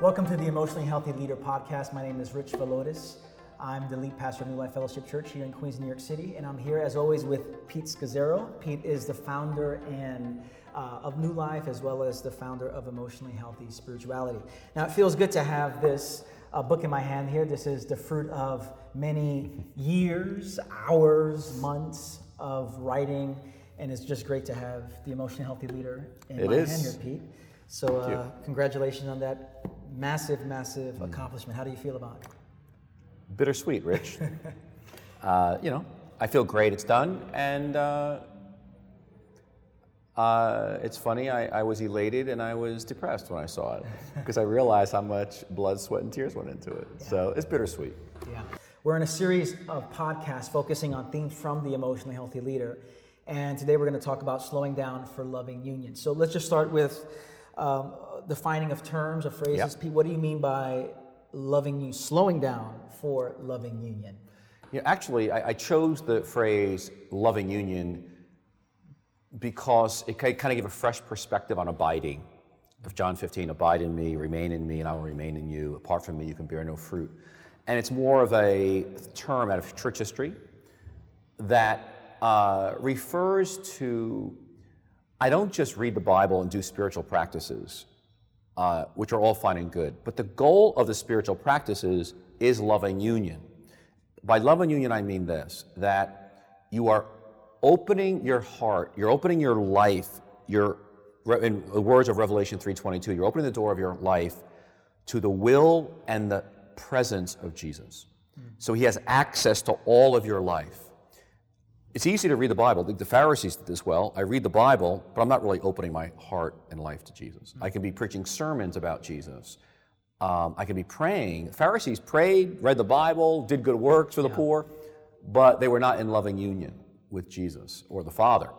Welcome to the Emotionally Healthy Leader podcast. My name is Rich Valores. I'm the lead pastor of New Life Fellowship Church here in Queens, New York City, and I'm here as always with Pete Scazzero. Pete is the founder and of New Life, as well as the founder of Emotionally Healthy Spirituality. Now, it feels good to have this book in my hand here. This is the fruit of many years, hours, months of writing, and it's just great to have the Emotionally Healthy Leader in my hand here, Pete. So congratulations on that massive accomplishment. How do you feel about it? Bittersweet, Rich. I feel great. It's done, and it's funny. I was elated and I was depressed when I saw it because I realized how much blood, sweat, and tears went into it. Yeah. So it's bittersweet. Yeah, we're in a series of podcasts focusing on themes from the Emotionally Healthy Leader, and today we're going to talk about slowing down for loving union. So let's just start with the defining of terms, of phrases. Yep. Pete, what do you mean by slowing down for loving union? Yeah, actually, I chose the phrase loving union because it kind of gave a fresh perspective on abiding. Of John 15, abide in me, remain in me, and I will remain in you. Apart from me, you can bear no fruit. And it's more of a term out of church history that refers to, I don't just read the Bible and do spiritual practices, which are all fine and good. But the goal of the spiritual practices is loving union. By loving union, I mean this, that you are opening your heart, you're opening your life, in the words of Revelation 3:22, you're opening the door of your life to the will and the presence of Jesus. Mm. So he has access to all of your life. It's easy to read the Bible. The Pharisees did this well. I read the Bible, but I'm not really opening my heart and life to Jesus. I can be preaching sermons about Jesus. I can be praying. The Pharisees prayed, read the Bible, did good works for the poor, but they were not in loving union with Jesus or the Father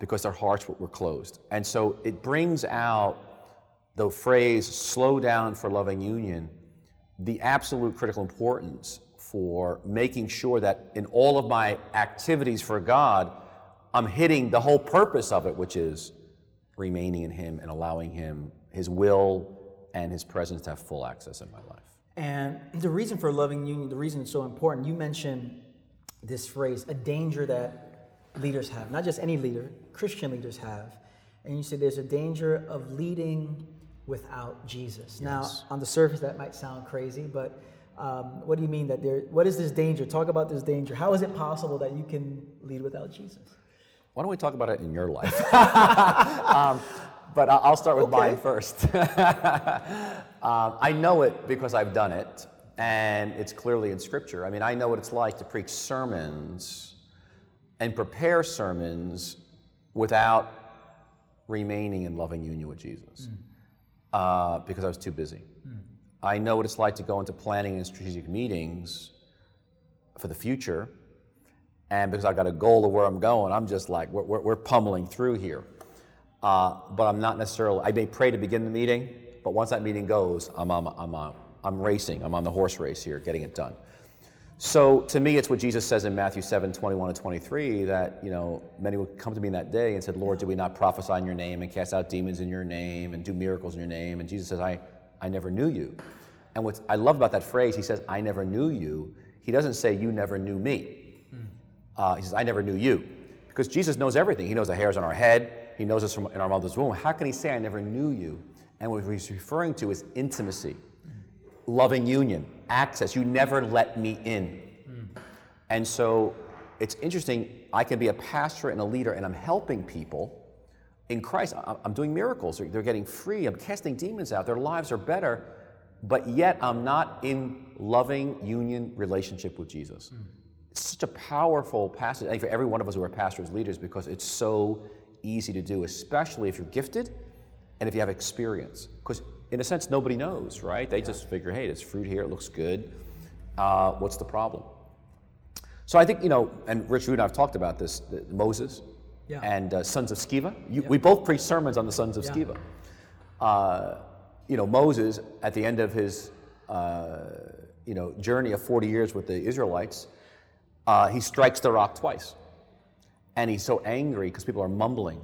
because their hearts were closed. And so it brings out the phrase, slow down for loving union, the absolute critical importance for making sure that in all of my activities for God, I'm hitting the whole purpose of it, which is remaining in Him and allowing Him, His will, and His presence to have full access in my life. And the reason for loving union, the reason it's so important, you mentioned this phrase, a danger that leaders have, not just any leader, Christian leaders have, and you said there's a danger of leading without Jesus. Yes. Now, on the surface, that might sound crazy, but what do you mean that there? What is this danger? Talk about this danger. How is it possible that you can lead without Jesus? Why don't we talk about it in your life? But I'll start with mine first. I know it because I've done it, and it's clearly in Scripture. I mean, I know what it's like to preach sermons and prepare sermons without remaining in loving union with Jesus because I was too busy. Mm. I know what it's like to go into planning and strategic meetings for the future, and because I've got a goal of where I'm going, I'm just like, we're pummeling through here. But I'm not necessarily, I may pray to begin the meeting, but once that meeting goes, I'm racing, I'm on the horse race here, getting it done. So to me, it's what Jesus says in Matthew 7:21-23, that, you know, many will come to me in that day and said, Lord, did we not prophesy in your name and cast out demons in your name and do miracles in your name? And Jesus says, I never knew you. And what I love about that phrase, he says, I never knew you. He doesn't say, you never knew me. He says, I never knew you. Because Jesus knows everything. He knows the hairs on our head. He knows us from in our mother's womb. How can he say, I never knew you? And what he's referring to is intimacy, loving union, access. You never let me in. And so it's interesting. I can be a pastor and a leader, and I'm helping people. In Christ, I'm doing miracles. They're getting free. I'm casting demons out. Their lives are better, but yet I'm not in loving union relationship with Jesus. Mm. It's such a powerful passage, I think, for every one of us who are pastors, leaders, because it's so easy to do, especially if you're gifted and if you have experience. Because in a sense, nobody knows, right? They just figure, hey, there's fruit here. It looks good. What's the problem? So I think, and Rich and I have talked about this, Moses. Yeah. And sons of Sceva. We both preach sermons on the sons of Sceva. Moses, at the end of his journey of 40 years with the Israelites, he strikes the rock twice. And he's so angry because people are mumbling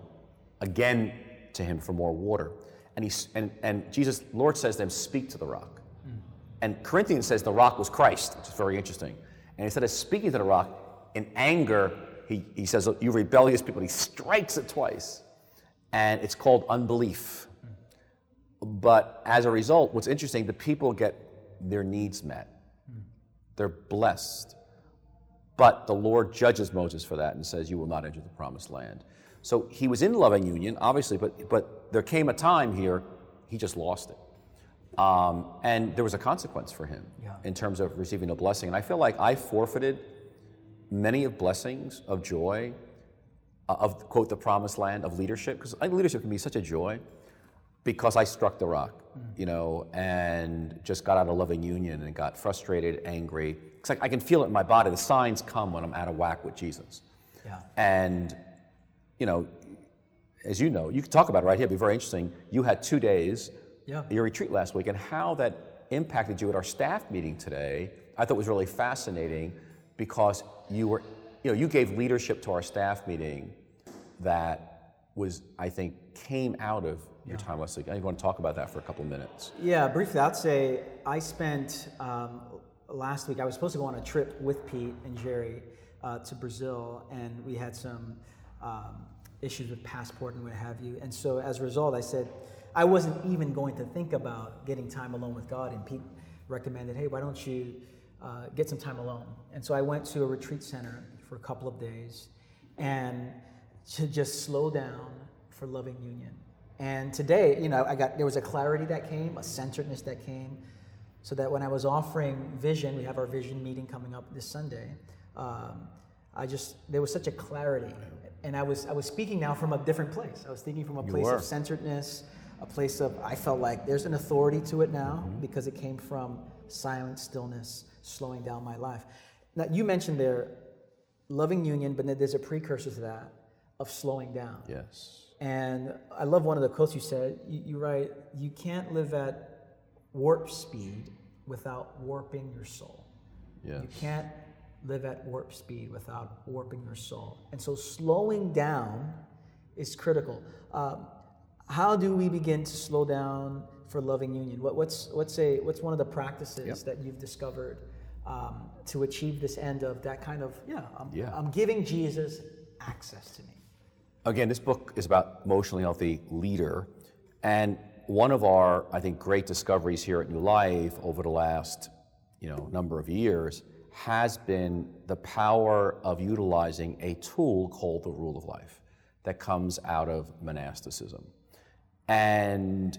again to him for more water. And Jesus, Lord says to them, speak to the rock. Mm. And Corinthians says the rock was Christ, which is very interesting. And instead of speaking to the rock, in anger, he says, you rebellious people, he strikes it twice. And it's called unbelief. Mm. But as a result, what's interesting, the people get their needs met. Mm. They're blessed. But the Lord judges Moses for that and says, you will not enter the promised land. So he was in loving union, obviously, but there came a time here, he just lost it. And there was a consequence for him in terms of receiving a blessing. And I feel like I forfeited many of blessings, of joy, of, quote, the promised land, of leadership, because leadership can be such a joy, because I struck the rock, and just got out of loving union and got frustrated, angry. It's like I can feel it in my body. The signs come when I'm out of whack with Jesus. Yeah. And, you know, as you know, you can talk about it right here. It'd be very interesting. You had 2 days, your retreat last week, and how that impacted you at our staff meeting today, I thought was really fascinating, because you were, you know, you gave leadership to our staff meeting that was, I think, came out of your time last week. I want to talk about that for a couple minutes. Yeah, briefly, I'd say I spent last week, I was supposed to go on a trip with Pete and Jerry to Brazil, and we had some issues with passport and what have you. And so as a result, I said, I wasn't even going to think about getting time alone with God. And Pete recommended, hey, why don't you get some time alone? And so I went to a retreat center for a couple of days and to just slow down for loving union. And today, you know, I got, there was a clarity that came, a centeredness that came, so that when I was offering vision, we have our vision meeting coming up this Sunday, I just, there was such a clarity. And I was speaking now from a different place. I was thinking from a place of centeredness, a place of, I felt like there's an authority to it now, because it came from silent stillness, slowing down my life. Now, you mentioned there, loving union, but there's a precursor to that, of slowing down. Yes. And I love one of the quotes you said, you write, you can't live at warp speed without warping your soul. Yes. You can't live at warp speed without warping your soul. And so slowing down is critical. How do we begin to slow down for loving union? What's one of the practices that you've discovered to achieve this end of that kind of, I'm giving Jesus access to me? Again, this book is about emotionally healthy leader, and one of our, I think, great discoveries here at New Life over the last, number of years has been the power of utilizing a tool called the Rule of Life that comes out of monasticism. And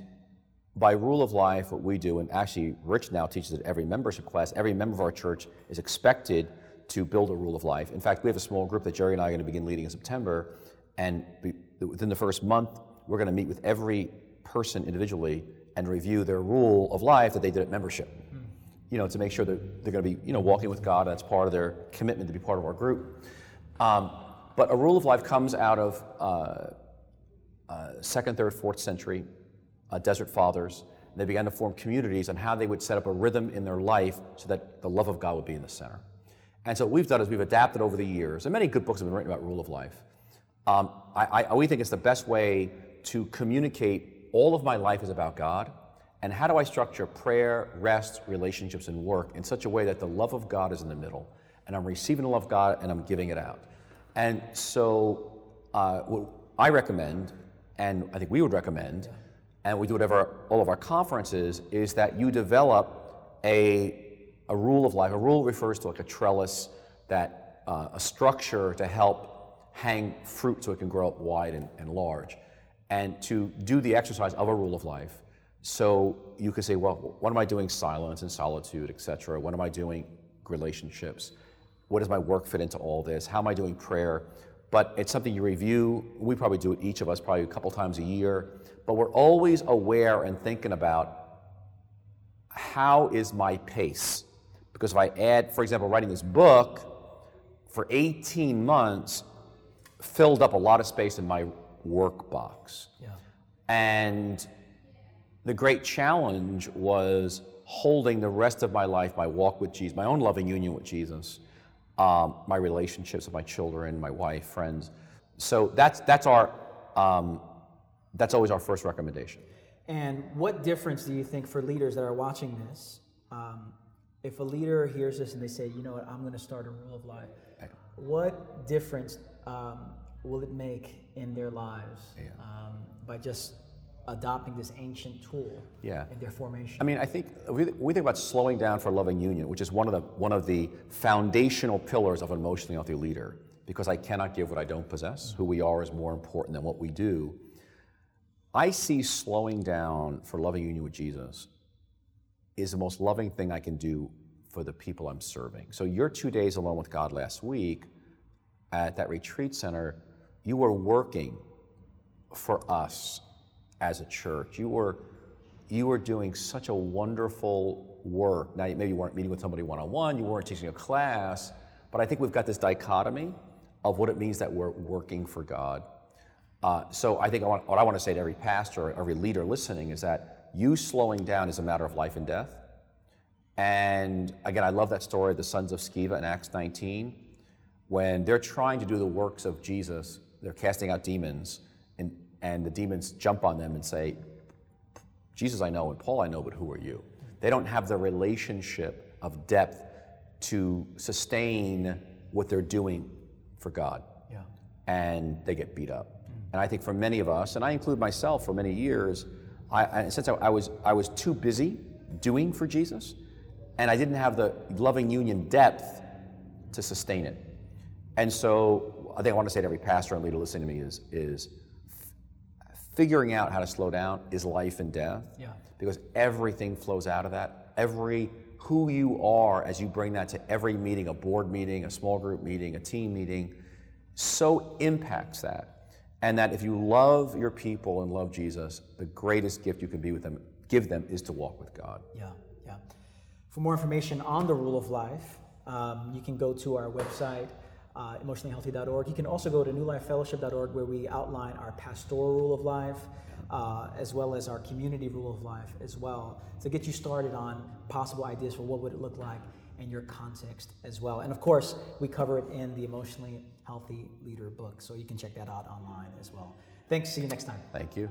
by Rule of Life, what we do, and actually Rich now teaches it every membership class, every member of our church is expected to build a Rule of Life. In fact, we have a small group that Jerry and I are going to begin leading in September. And within the first month, we're going to meet with every person individually and review their rule of life that they did at membership, to make sure that they're going to be, walking with God. That's part of their commitment to be part of our group. But a rule of life comes out of 2nd, 3rd, 4th century Desert Fathers. And they began to form communities on how they would set up a rhythm in their life so that the love of God would be in the center. And so what we've done is we've adapted over the years, and many good books have been written about rule of life. We think it's the best way to communicate all of my life is about God, and how do I structure prayer, rest, relationships, and work in such a way that the love of God is in the middle, and I'm receiving the love of God, and I'm giving it out. And so what I recommend, and I think we would recommend, and we do it at all of our conferences, is that you develop a rule of life. A rule refers to like a trellis, that a structure to help hang fruit so it can grow up wide and large, and to do the exercise of a rule of life. So you could say, well, what am I doing? Silence and solitude, etc. What am I doing? Relationships. What does my work fit into all this? How am I doing prayer? But it's something you review. We probably do it, each of us, probably a couple times a year. But we're always aware and thinking about, how is my pace? Because if I add, for example, writing this book, for 18 months, filled up a lot of space in my work box. Yeah. And the great challenge was holding the rest of my life, my walk with Jesus, my own loving union with Jesus, my relationships with my children, my wife, friends. So that's always our first recommendation. And what difference do you think for leaders that are watching this, if a leader hears this and they say, you know what, I'm going to start a rule of life, what difference will it make in their lives by just adopting this ancient tool in their formation? I mean, I think we think about slowing down for loving union, which is one of the foundational pillars of an emotionally healthy leader, because I cannot give what I don't possess. Mm-hmm. Who we are is more important than what we do. I see slowing down for loving union with Jesus is the most loving thing I can do for the people I'm serving. So your 2 days alone with God last week at that retreat center, you were working for us as a church. You were doing such a wonderful work. Now, maybe you weren't meeting with somebody one-on-one, you weren't teaching a class, but I think we've got this dichotomy of what it means that we're working for God. So I think what I want to say to every pastor, every leader listening, is that you slowing down is a matter of life and death. And again, I love that story of the sons of Sceva in Acts 19. When they're trying to do the works of Jesus, they're casting out demons, and the demons jump on them and say, Jesus I know and Paul I know, but who are you? They don't have the relationship of depth to sustain what they're doing for God. Yeah. And they get beat up. Mm. And I think for many of us, and I include myself for many years, I was too busy doing for Jesus, and I didn't have the loving union depth to sustain it. And so I think I want to say to every pastor and leader listening to me is figuring out how to slow down is life and death, because everything flows out of that. Every who you are as you bring that to every meeting, a board meeting, a small group meeting, a team meeting, so impacts that. And that if you love your people and love Jesus, the greatest gift you can be with them, give them, is to walk with God. Yeah. For more information on the rule of life, you can go to our website, emotionallyhealthy.org. You can also go to newlifefellowship.org, where we outline our pastoral rule of life, as well as our community rule of life as well, to get you started on possible ideas for what would it look like in your context as well. And of course, we cover it in the Emotionally Healthy Leader book, so you can check that out online as well. Thanks, see you next time. Thank you.